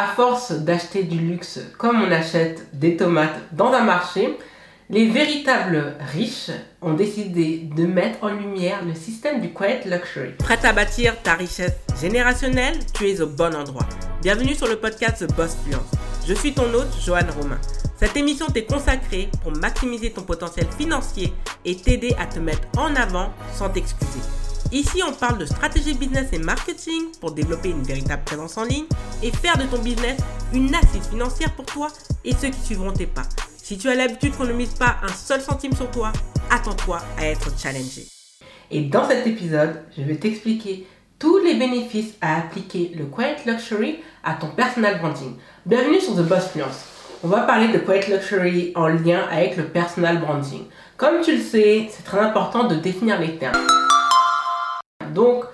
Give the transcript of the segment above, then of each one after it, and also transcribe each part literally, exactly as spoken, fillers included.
à force d'acheter du luxe comme on achète des tomates dans un marché, les véritables riches ont décidé de mettre en lumière le système du Quiet Luxury. Prête à bâtir ta richesse générationnelle, tu es au bon endroit. Bienvenue sur le podcast The Bossfluence. Je suis ton hôte, Joanne Romain. Cette émission t'est consacrée pour maximiser ton potentiel financier et t'aider à te mettre en avant sans t'excuser. Ici, on parle de stratégie business et marketing pour développer une véritable présence en ligne et faire de ton business une assise financière pour toi et ceux qui suivront tes pas. Si tu as l'habitude qu'on ne mise pas un seul centime sur toi, attends-toi à être challengé. Et dans cet épisode, je vais t'expliquer tous les bénéfices à appliquer le Quiet Luxury à ton personal branding. Bienvenue sur The Bossfluence. On va parler de Quiet Luxury en lien avec le personal branding. Comme tu le sais, c'est très important de définir les termes. Donc,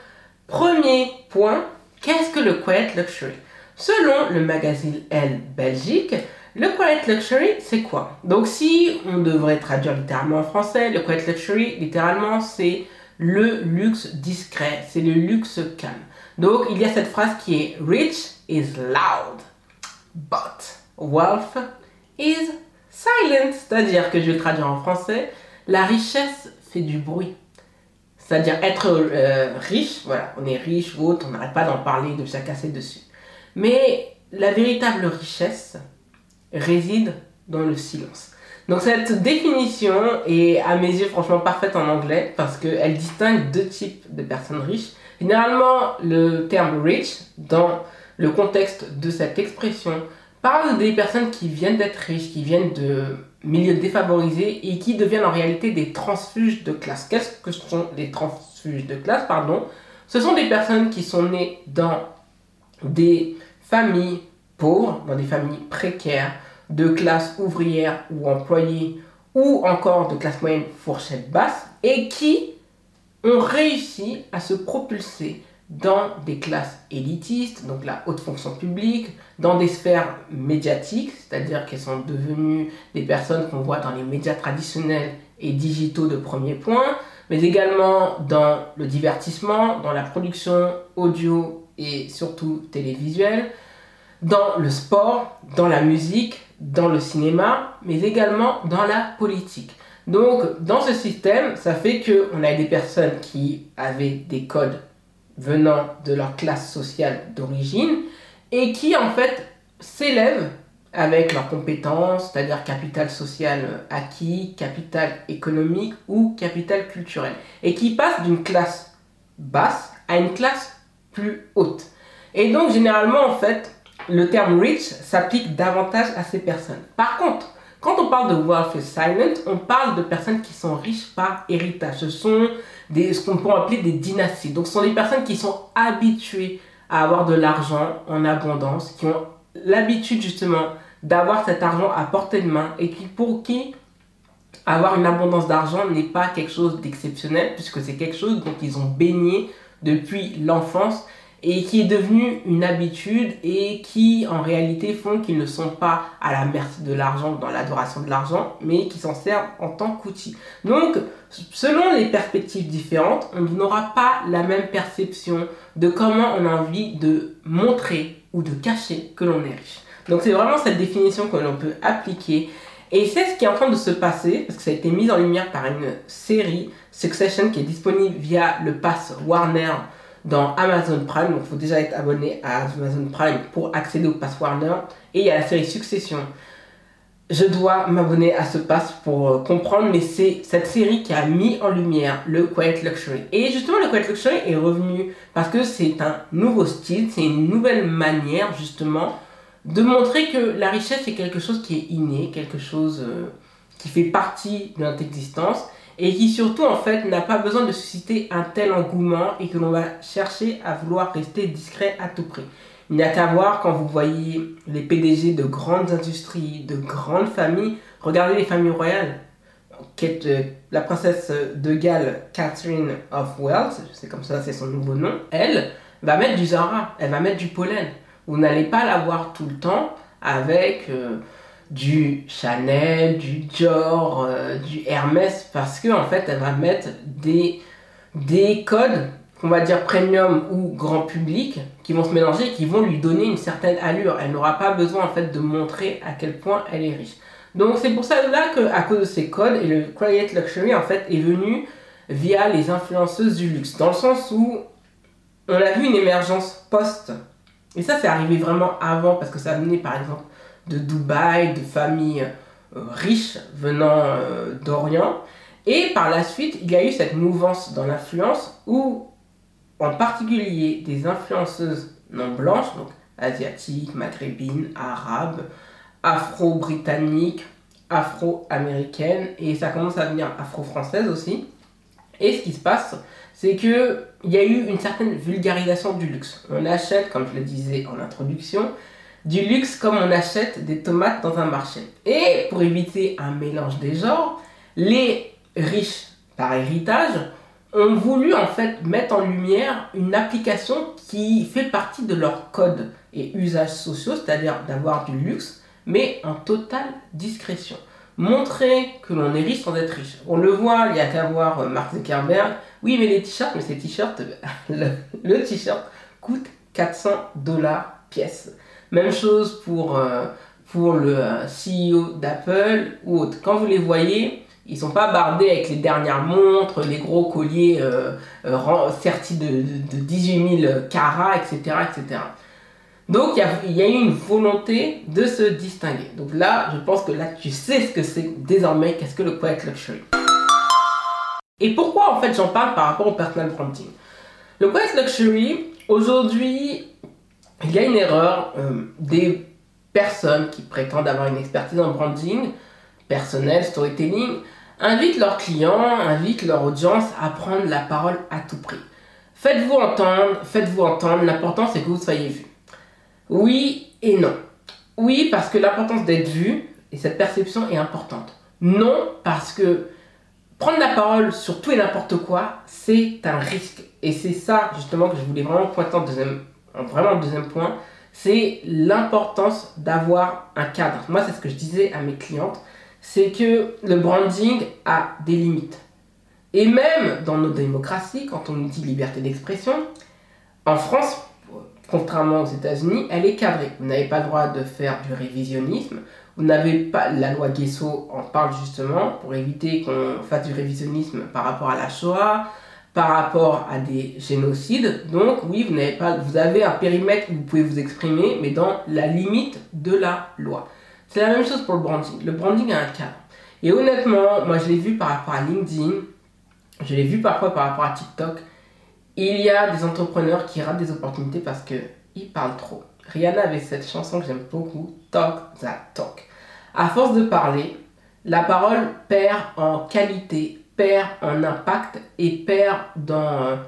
premier point, qu'est-ce que le Quiet Luxury? Selon le magazine Elle Belgique, le Quiet Luxury, c'est quoi? Donc si on devrait traduire littéralement en français, le Quiet Luxury, littéralement, c'est le luxe discret, c'est le luxe calme. Donc il y a cette phrase qui est « Rich is loud, but wealth is silent ». C'est-à-dire que je vais traduire en français, la richesse fait du bruit. C'est-à-dire être euh, riche, voilà, on est riche ou autre, on n'arrête pas d'en parler, de chacasser dessus. Mais la véritable richesse réside dans le silence. Donc cette définition est à mes yeux franchement parfaite en anglais parce qu'elle distingue deux types de personnes riches. Généralement, le terme rich, dans le contexte de cette expression, parle des personnes qui viennent d'être riches, qui viennent de milieux défavorisés et qui deviennent en réalité des transfuges de classe. Qu'est-ce que sont les transfuges de classe, pardon? Ce sont des personnes qui sont nées dans des familles pauvres, dans des familles précaires, de classe ouvrière ou employée, ou encore de classe moyenne fourchette basse, et qui ont réussi à se propulser dans des classes élitistes, donc la haute fonction publique, dans des sphères médiatiques, c'est-à-dire qu'elles sont devenues des personnes qu'on voit dans les médias traditionnels et digitaux de premier point, mais également dans le divertissement, dans la production audio et surtout télévisuelle, dans le sport, dans la musique, dans le cinéma, mais également dans la politique. Donc, dans ce système, ça fait qu'on a des personnes qui avaient des codes venant de leur classe sociale d'origine et qui, en fait, s'élèvent avec leurs compétences, c'est-à-dire capital social acquis, capital économique ou capital culturel, et qui passent d'une classe basse à une classe plus haute. Et donc, généralement, en fait, le terme « rich » s'applique davantage à ces personnes. Par contre, quand on parle de « wealth is silent », on parle de personnes qui sont riches par héritage. Ce sont des, ce qu'on peut appeler des dynasties. Donc, ce sont des personnes qui sont habituées à avoir de l'argent en abondance, qui ont l'habitude justement d'avoir cet argent à portée de main et qui, pour qui avoir une abondance d'argent n'est pas quelque chose d'exceptionnel puisque c'est quelque chose dont ils ont baigné depuis l'enfance et qui est devenue une habitude et qui, en réalité, font qu'ils ne sont pas à la merci de l'argent ou dans l'adoration de l'argent, mais qui s'en servent en tant qu'outil. Donc, selon les perspectives différentes, on n'aura pas la même perception de comment on a envie de montrer ou de cacher que l'on est riche. Donc, c'est vraiment cette définition que l'on peut appliquer. Et c'est ce qui est en train de se passer, parce que ça a été mis en lumière par une série, Succession, qui est disponible via le pass Warner, dans Amazon Prime, donc il faut déjà être abonné à Amazon Prime pour accéder au pass Warner. Et il y a la série Succession. Je dois m'abonner à ce pass pour comprendre, mais c'est cette série qui a mis en lumière le Quiet Luxury. Et justement, le Quiet Luxury est revenu parce que c'est un nouveau style, c'est une nouvelle manière justement de montrer que la richesse est quelque chose qui est inné, quelque chose qui fait partie de notre existence, et qui surtout en fait n'a pas besoin de susciter un tel engouement et que l'on va chercher à vouloir rester discret à tout prix. Il n'y a qu'à voir quand vous voyez les P D G de grandes industries, de grandes familles. Regardez les familles royales. La princesse de Galles, Catherine of Wales, c'est comme ça, c'est son nouveau nom, elle va mettre du Zara, elle va mettre du pollen. Vous n'allez pas la voir tout le temps avec... Euh, du Chanel, du Dior, euh, du Hermès, parce que en fait elle va mettre des, des codes on va dire premium ou grand public, qui vont se mélanger, qui vont lui donner une certaine allure. Elle n'aura pas besoin en fait de montrer à quel point elle est riche. Donc c'est pour ça là que à cause de ces codes, et le Quiet Luxury en fait est venu via les influenceuses du luxe, dans le sens où on a vu une émergence post, et ça c'est arrivé vraiment avant, parce que ça venait par exemple de Dubaï, de familles euh, riches venant euh, d'Orient, et par la suite il y a eu cette mouvance dans l'influence où en particulier des influenceuses non blanches, donc asiatiques, maghrébines, arabes, afro-britanniques, afro-américaines, et ça commence à devenir afro-française aussi. Et ce qui se passe, c'est qu'il y a eu une certaine vulgarisation du luxe. On achète, comme je le disais en introduction, du luxe comme on achète des tomates dans un marché. Et pour éviter un mélange des genres, les riches par héritage ont voulu en fait mettre en lumière une application qui fait partie de leurs codes et usages sociaux, c'est-à-dire d'avoir du luxe, mais en totale discrétion. Montrer que l'on est riche sans être riche. On le voit, il n'y a qu'à voir Mark Zuckerberg. Oui, mais les t-shirts, mais ces t-shirts, le, le t-shirt coûte quatre cents dollars pièce. Même chose pour, euh, pour le euh, C E O d'Apple ou autre. Quand vous les voyez, ils ne sont pas bardés avec les dernières montres, les gros colliers euh, euh, sertis de, de, de dix-huit mille carats, et cetera, et cetera. Donc, il y, y a eu une volonté de se distinguer. Donc là, je pense que là, tu sais ce que c'est désormais, qu'est-ce que le Quiet Luxury. Et pourquoi, en fait, j'en parle par rapport au personal branding. Le Quiet Luxury, aujourd'hui, il y a une erreur euh, des personnes qui prétendent avoir une expertise en branding, personnel, storytelling, invitent leurs clients, invitent leur audience à prendre la parole à tout prix. Faites-vous entendre, faites-vous entendre, l'important, c'est que vous soyez vu. Oui et non. Oui, parce que l'importance d'être vu et cette perception est importante. Non, parce que prendre la parole sur tout et n'importe quoi, c'est un risque. Et c'est ça, justement, que je voulais vraiment pointer en deuxième, vraiment en deuxième point. C'est l'importance d'avoir un cadre. Moi, c'est ce que je disais à mes clientes. C'est que le branding a des limites. Et même dans nos démocraties, quand on nous dit liberté d'expression, en France, contrairement aux États-Unis, elle est cadrée. Vous n'avez pas le droit de faire du révisionnisme. Vous n'avez pas... La loi Guesso en parle justement pour éviter qu'on fasse du révisionnisme par rapport à la Shoah, par rapport à des génocides. Donc oui, vous n'avez pas... Vous avez un périmètre où vous pouvez vous exprimer, mais dans la limite de la loi. C'est la même chose pour le branding. Le branding a un cadre. Et honnêtement, moi je l'ai vu par rapport à LinkedIn, je l'ai vu parfois par rapport à TikTok. Il y a des entrepreneurs qui ratent des opportunités parce qu'ils parlent trop. Rihanna avait cette chanson que j'aime beaucoup, Talk That Talk. À force de parler, la parole perd en qualité, perd en impact et perd dans,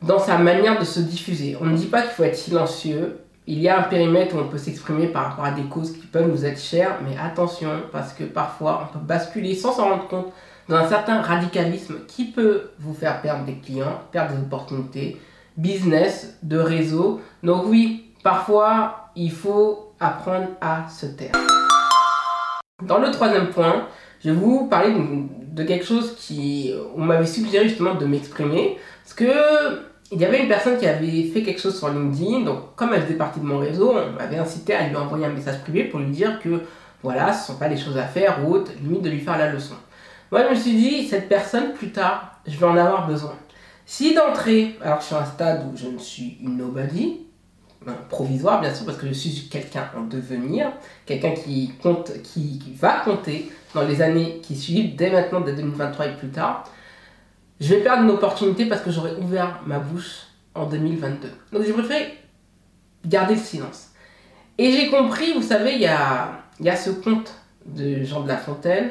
dans sa manière de se diffuser. On ne dit pas qu'il faut être silencieux. Il y a un périmètre où on peut s'exprimer par rapport à des causes qui peuvent nous être chères, mais attention parce que parfois on peut basculer sans s'en rendre compte dans un certain radicalisme qui peut vous faire perdre des clients, perdre des opportunités, business, de réseau. Donc oui, parfois, il faut apprendre à se taire. Dans le troisième point, je vais vous parler de, de quelque chose qui... On m'avait suggéré justement de m'exprimer, parce que il y avait une personne qui avait fait quelque chose sur LinkedIn, donc comme elle faisait partie de mon réseau, on m'avait incité à lui envoyer un message privé pour lui dire que voilà, ce ne sont pas des choses à faire ou autre, limite de lui faire la leçon. Moi, je me suis dit, cette personne, plus tard, je vais en avoir besoin. Si d'entrée, alors je suis à un stade où je ne suis une nobody, ben, provisoire bien sûr, parce que je suis quelqu'un en devenir, quelqu'un qui compte, qui, qui va compter dans les années qui suivent, dès maintenant, dès deux mille vingt-trois et plus tard, je vais perdre une opportunité parce que j'aurais ouvert ma bouche en deux mille vingt-deux. Donc, j'ai préféré garder le silence. Et j'ai compris, vous savez, il y a, il y a ce conte de Jean de la Fontaine,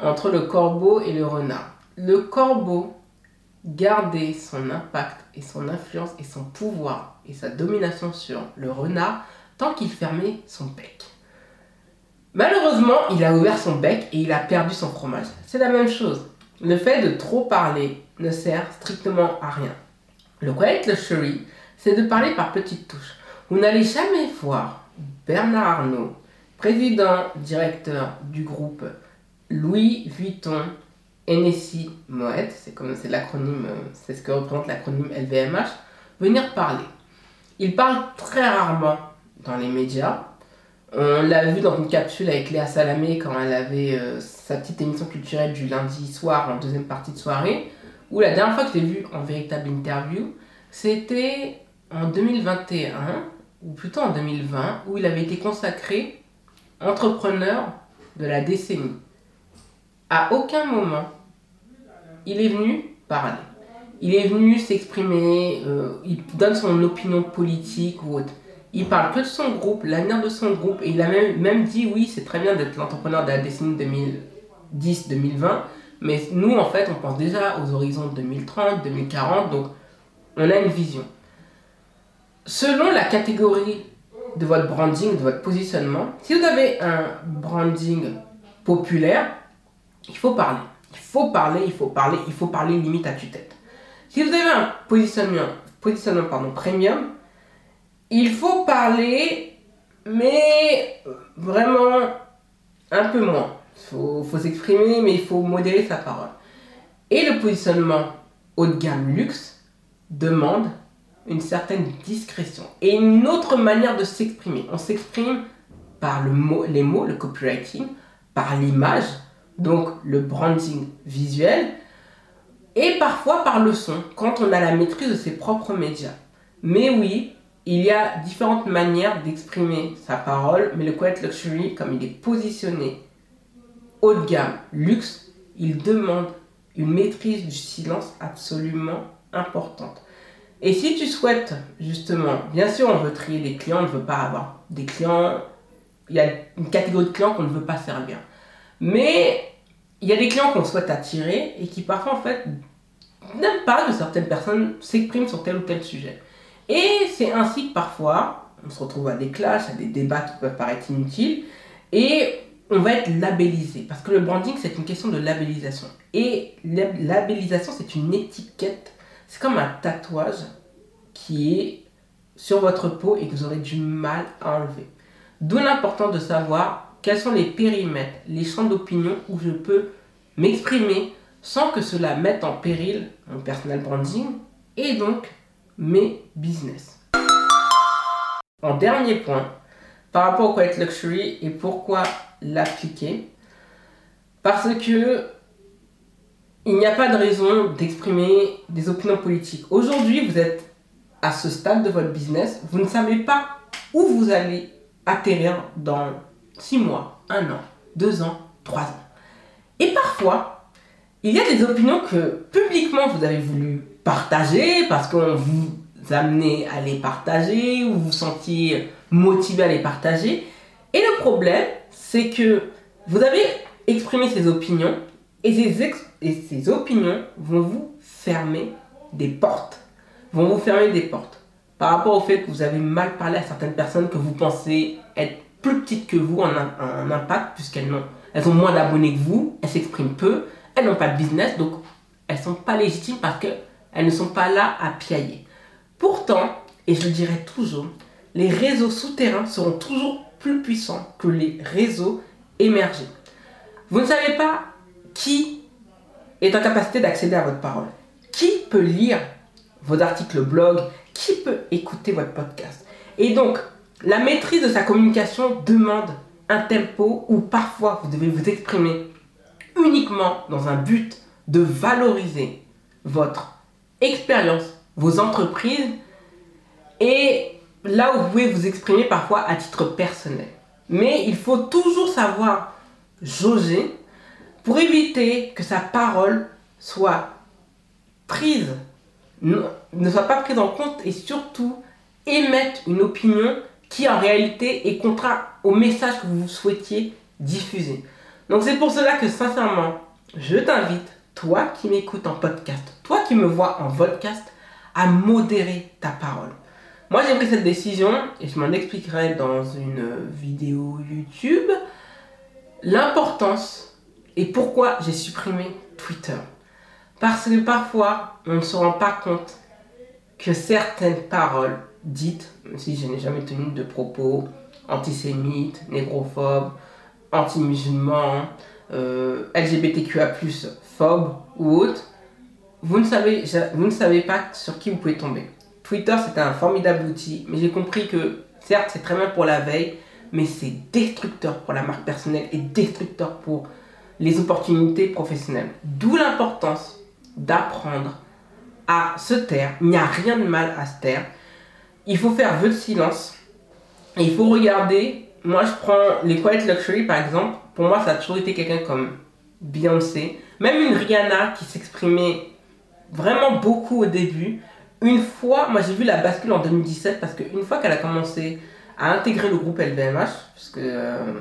entre le corbeau et le renard. Le corbeau gardait son impact et son influence et son pouvoir et sa domination sur le renard tant qu'il fermait son bec. Malheureusement, il a ouvert son bec et il a perdu son fromage. C'est la même chose. Le fait de trop parler ne sert strictement à rien. Le Quiet Luxury, c'est de parler par petites touches. Vous n'allez jamais voir Bernard Arnault, président, directeur du groupe Louis Vuitton, Hennessy Moët, c'est comme c'est l'acronyme, c'est ce que représente l'acronyme L V M H, venir parler. Il parle très rarement dans les médias. On l'a vu dans une capsule avec Léa Salamé quand elle avait euh, sa petite émission culturelle du lundi soir en deuxième partie de soirée, où la dernière fois que je l'ai vu en véritable interview, c'était en deux mille vingt et un, ou plutôt en deux mille vingt, où il avait été consacré entrepreneur de la décennie. À aucun moment, il est venu parler. Il est venu s'exprimer, euh, il donne son opinion politique ou autre. Il parle que de son groupe, l'avenir de son groupe, et il a même, même dit oui, c'est très bien d'être l'entrepreneur de la décennie deux mille dix deux mille vingt, mais nous en fait on pense déjà aux horizons deux mille trente, deux mille quarante, donc on a une vision. Selon la catégorie de votre branding, de votre positionnement, si vous avez un branding populaire, il faut parler, il faut parler, il faut parler, il faut parler limite à tue-tête. Si vous avez un positionnement, positionnement pardon, premium, il faut parler, mais vraiment un peu moins. Il faut, faut s'exprimer, mais il faut modérer sa parole. Et le positionnement haut de gamme luxe demande une certaine discrétion et une autre manière de s'exprimer. On s'exprime par le mot, les mots, le copywriting, par l'image, donc le branding visuel, et parfois par le son, quand on a la maîtrise de ses propres médias. Mais oui, il y a différentes manières d'exprimer sa parole, mais le Quiet Luxury, comme il est positionné haut de gamme, luxe, il demande une maîtrise du silence absolument importante. Et si tu souhaites, justement, bien sûr, on veut trier les clients, on ne veut pas avoir des clients, il y a une catégorie de clients qu'on ne veut pas servir. Mais il y a des clients qu'on souhaite attirer et qui parfois, en fait, n'aiment pas que certaines personnes s'expriment sur tel ou tel sujet. Et c'est ainsi que parfois, on se retrouve à des clashs, à des débats qui peuvent paraître inutiles, et on va être labellisé. Parce que le branding, c'est une question de labellisation. Et la labellisation, c'est une étiquette. C'est comme un tatouage qui est sur votre peau et que vous aurez du mal à enlever. D'où l'importance de savoir quels sont les périmètres, les champs d'opinion où je peux m'exprimer sans que cela mette en péril mon personal branding et donc mes business. En dernier point, par rapport au Quiet Luxury et pourquoi l'appliquer, parce que il n'y a pas de raison d'exprimer des opinions politiques. Aujourd'hui, vous êtes à ce stade de votre business, vous ne savez pas où vous allez atterrir dans six mois, un an, deux ans, trois ans. Et parfois, il y a des opinions que publiquement vous avez voulu partager parce qu'on vous amenait à les partager ou vous vous sentiez motivé à les partager. Et le problème, c'est que vous avez exprimé ces opinions et ces, ex- et ces opinions vont vous fermer des portes. Vont vous fermer des portes par rapport au fait que vous avez mal parlé à certaines personnes que vous pensez être plus petites que vous en, un, en impact puisqu'elles n'ont, elles ont moins d'abonnés que vous, elles s'expriment peu, elles n'ont pas de business, donc elles ne sont pas légitimes parce qu'elles ne sont pas là à piailler. Pourtant, et je le dirai toujours, les réseaux souterrains seront toujours plus puissants que les réseaux émergés. Vous ne savez pas qui est en capacité d'accéder à votre parole, qui peut lire vos articles blog, qui peut écouter votre podcast. Et donc, la maîtrise de sa communication demande un tempo où parfois vous devez vous exprimer uniquement dans un but de valoriser votre expérience, vos entreprises et là où vous pouvez vous exprimer parfois à titre personnel. Mais il faut toujours savoir jauger pour éviter que sa parole soit prise, ne soit pas prise en compte et surtout émette une opinion qui en réalité est contraire au message que vous souhaitiez diffuser. Donc c'est pour cela que sincèrement, je t'invite, toi qui m'écoutes en podcast, toi qui me vois en podcast, à modérer ta parole. Moi j'ai pris cette décision et je m'en expliquerai dans une vidéo YouTube, l'importance et pourquoi j'ai supprimé Twitter. Parce que parfois, on ne se rend pas compte que certaines paroles dites, même si je n'ai jamais tenu de propos antisémites, négrophobes, anti-musulmans, euh, L G B T Q A plus, phobes ou autres, vous ne savez, vous ne savez pas sur qui vous pouvez tomber. Twitter, c'était un formidable outil, mais j'ai compris que, certes, c'est très bien pour la veille, mais c'est destructeur pour la marque personnelle et destructeur pour les opportunités professionnelles. D'où l'importance d'apprendre à se taire. Il n'y a rien de mal à se taire. Il faut faire vœu de silence. Et il faut regarder. Moi, je prends les Quiet Luxury, par exemple. Pour moi, ça a toujours été quelqu'un comme Beyoncé. Même une Rihanna qui s'exprimait vraiment beaucoup au début. Une fois, moi j'ai vu la bascule en deux mille dix-sept parce qu'une fois qu'elle a commencé à intégrer le groupe L V M H, parce que euh,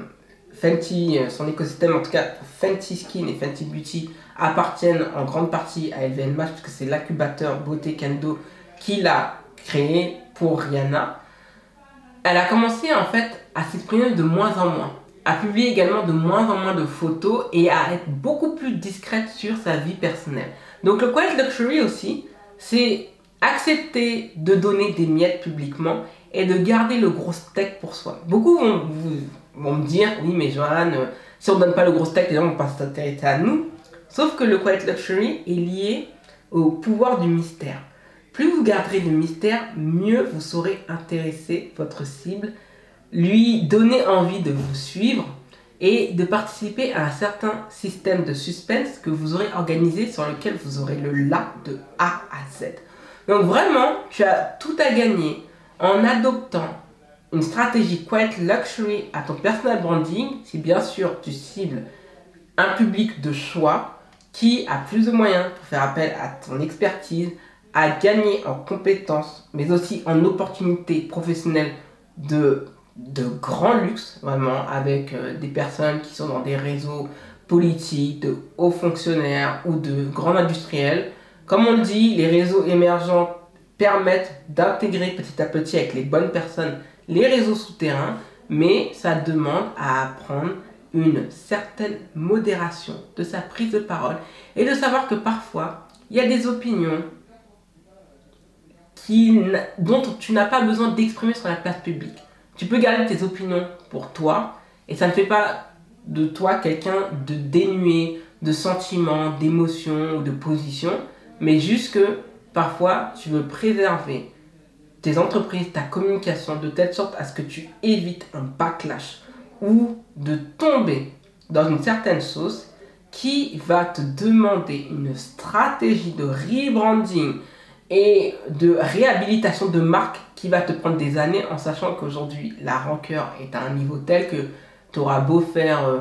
Fenty, son écosystème, en tout cas Fenty Skin et Fenty Beauty appartiennent en grande partie à L V M H parce que c'est l'incubateur beauté Kendo qui l'a créé pour Rihanna. Elle a commencé en fait à s'exprimer de moins en moins, à publier également de moins en moins de photos et à être beaucoup plus discrète sur sa vie personnelle. Donc le Quiet Luxury aussi, c'est accepter de donner des miettes publiquement et de garder le gros steak pour soi. Beaucoup vont, vont me dire, oui mais Joanne, euh, si on donne pas le gros steak, les gens vont pas s'intéresser à nous. Sauf que le Quiet Luxury est lié au pouvoir du mystère. Plus vous garderez le mystère, mieux vous saurez intéresser votre cible, lui donner envie de vous suivre et de participer à un certain système de suspense que vous aurez organisé sur lequel vous aurez le là de A à Z. Donc vraiment, tu as tout à gagner en adoptant une stratégie Quiet Luxury à ton personal branding si bien sûr tu cibles un public de choix qui a plus de moyens pour faire appel à ton expertise, à gagner en compétences, mais aussi en opportunités professionnelles de, de grand luxe, vraiment, avec euh, des personnes qui sont dans des réseaux politiques, de hauts fonctionnaires ou de grands industriels. Comme on le dit, les réseaux émergents permettent d'intégrer petit à petit avec les bonnes personnes les réseaux souterrains, mais ça demande à apprendre une certaine modération de sa prise de parole et de savoir que parfois, il y a des opinions qui, dont tu n'as pas besoin d'exprimer sur la place publique. Tu peux garder tes opinions pour toi et ça ne fait pas de toi quelqu'un de dénué de sentiments, d'émotions ou de positions. Mais juste que parfois tu veux préserver tes entreprises, ta communication de telle sorte à ce que tu évites un backlash ou de tomber dans une certaine sauce qui va te demander une stratégie de rebranding et de réhabilitation de marque qui va te prendre des années en sachant qu'aujourd'hui la rancœur est à un niveau tel que tu auras beau faire Euh,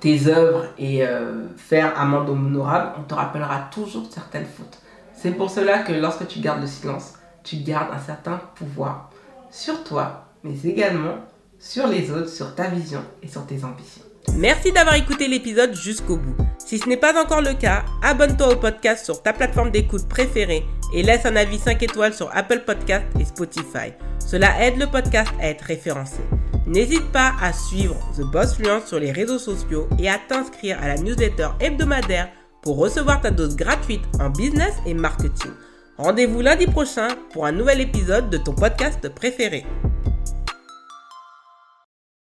tes œuvres et euh, faire amende honorable, on te rappellera toujours certaines fautes. C'est pour cela que lorsque tu gardes le silence, tu gardes un certain pouvoir sur toi, mais également sur les autres, sur ta vision et sur tes ambitions. Merci d'avoir écouté l'épisode jusqu'au bout. Si ce n'est pas encore le cas, abonne-toi au podcast sur ta plateforme d'écoute préférée et laisse un avis cinq étoiles sur Apple Podcasts et Spotify. Cela aide le podcast à être référencé. N'hésite pas à suivre The Bossfluence sur les réseaux sociaux et à t'inscrire à la newsletter hebdomadaire pour recevoir ta dose gratuite en business et marketing. Rendez-vous lundi prochain pour un nouvel épisode de ton podcast préféré.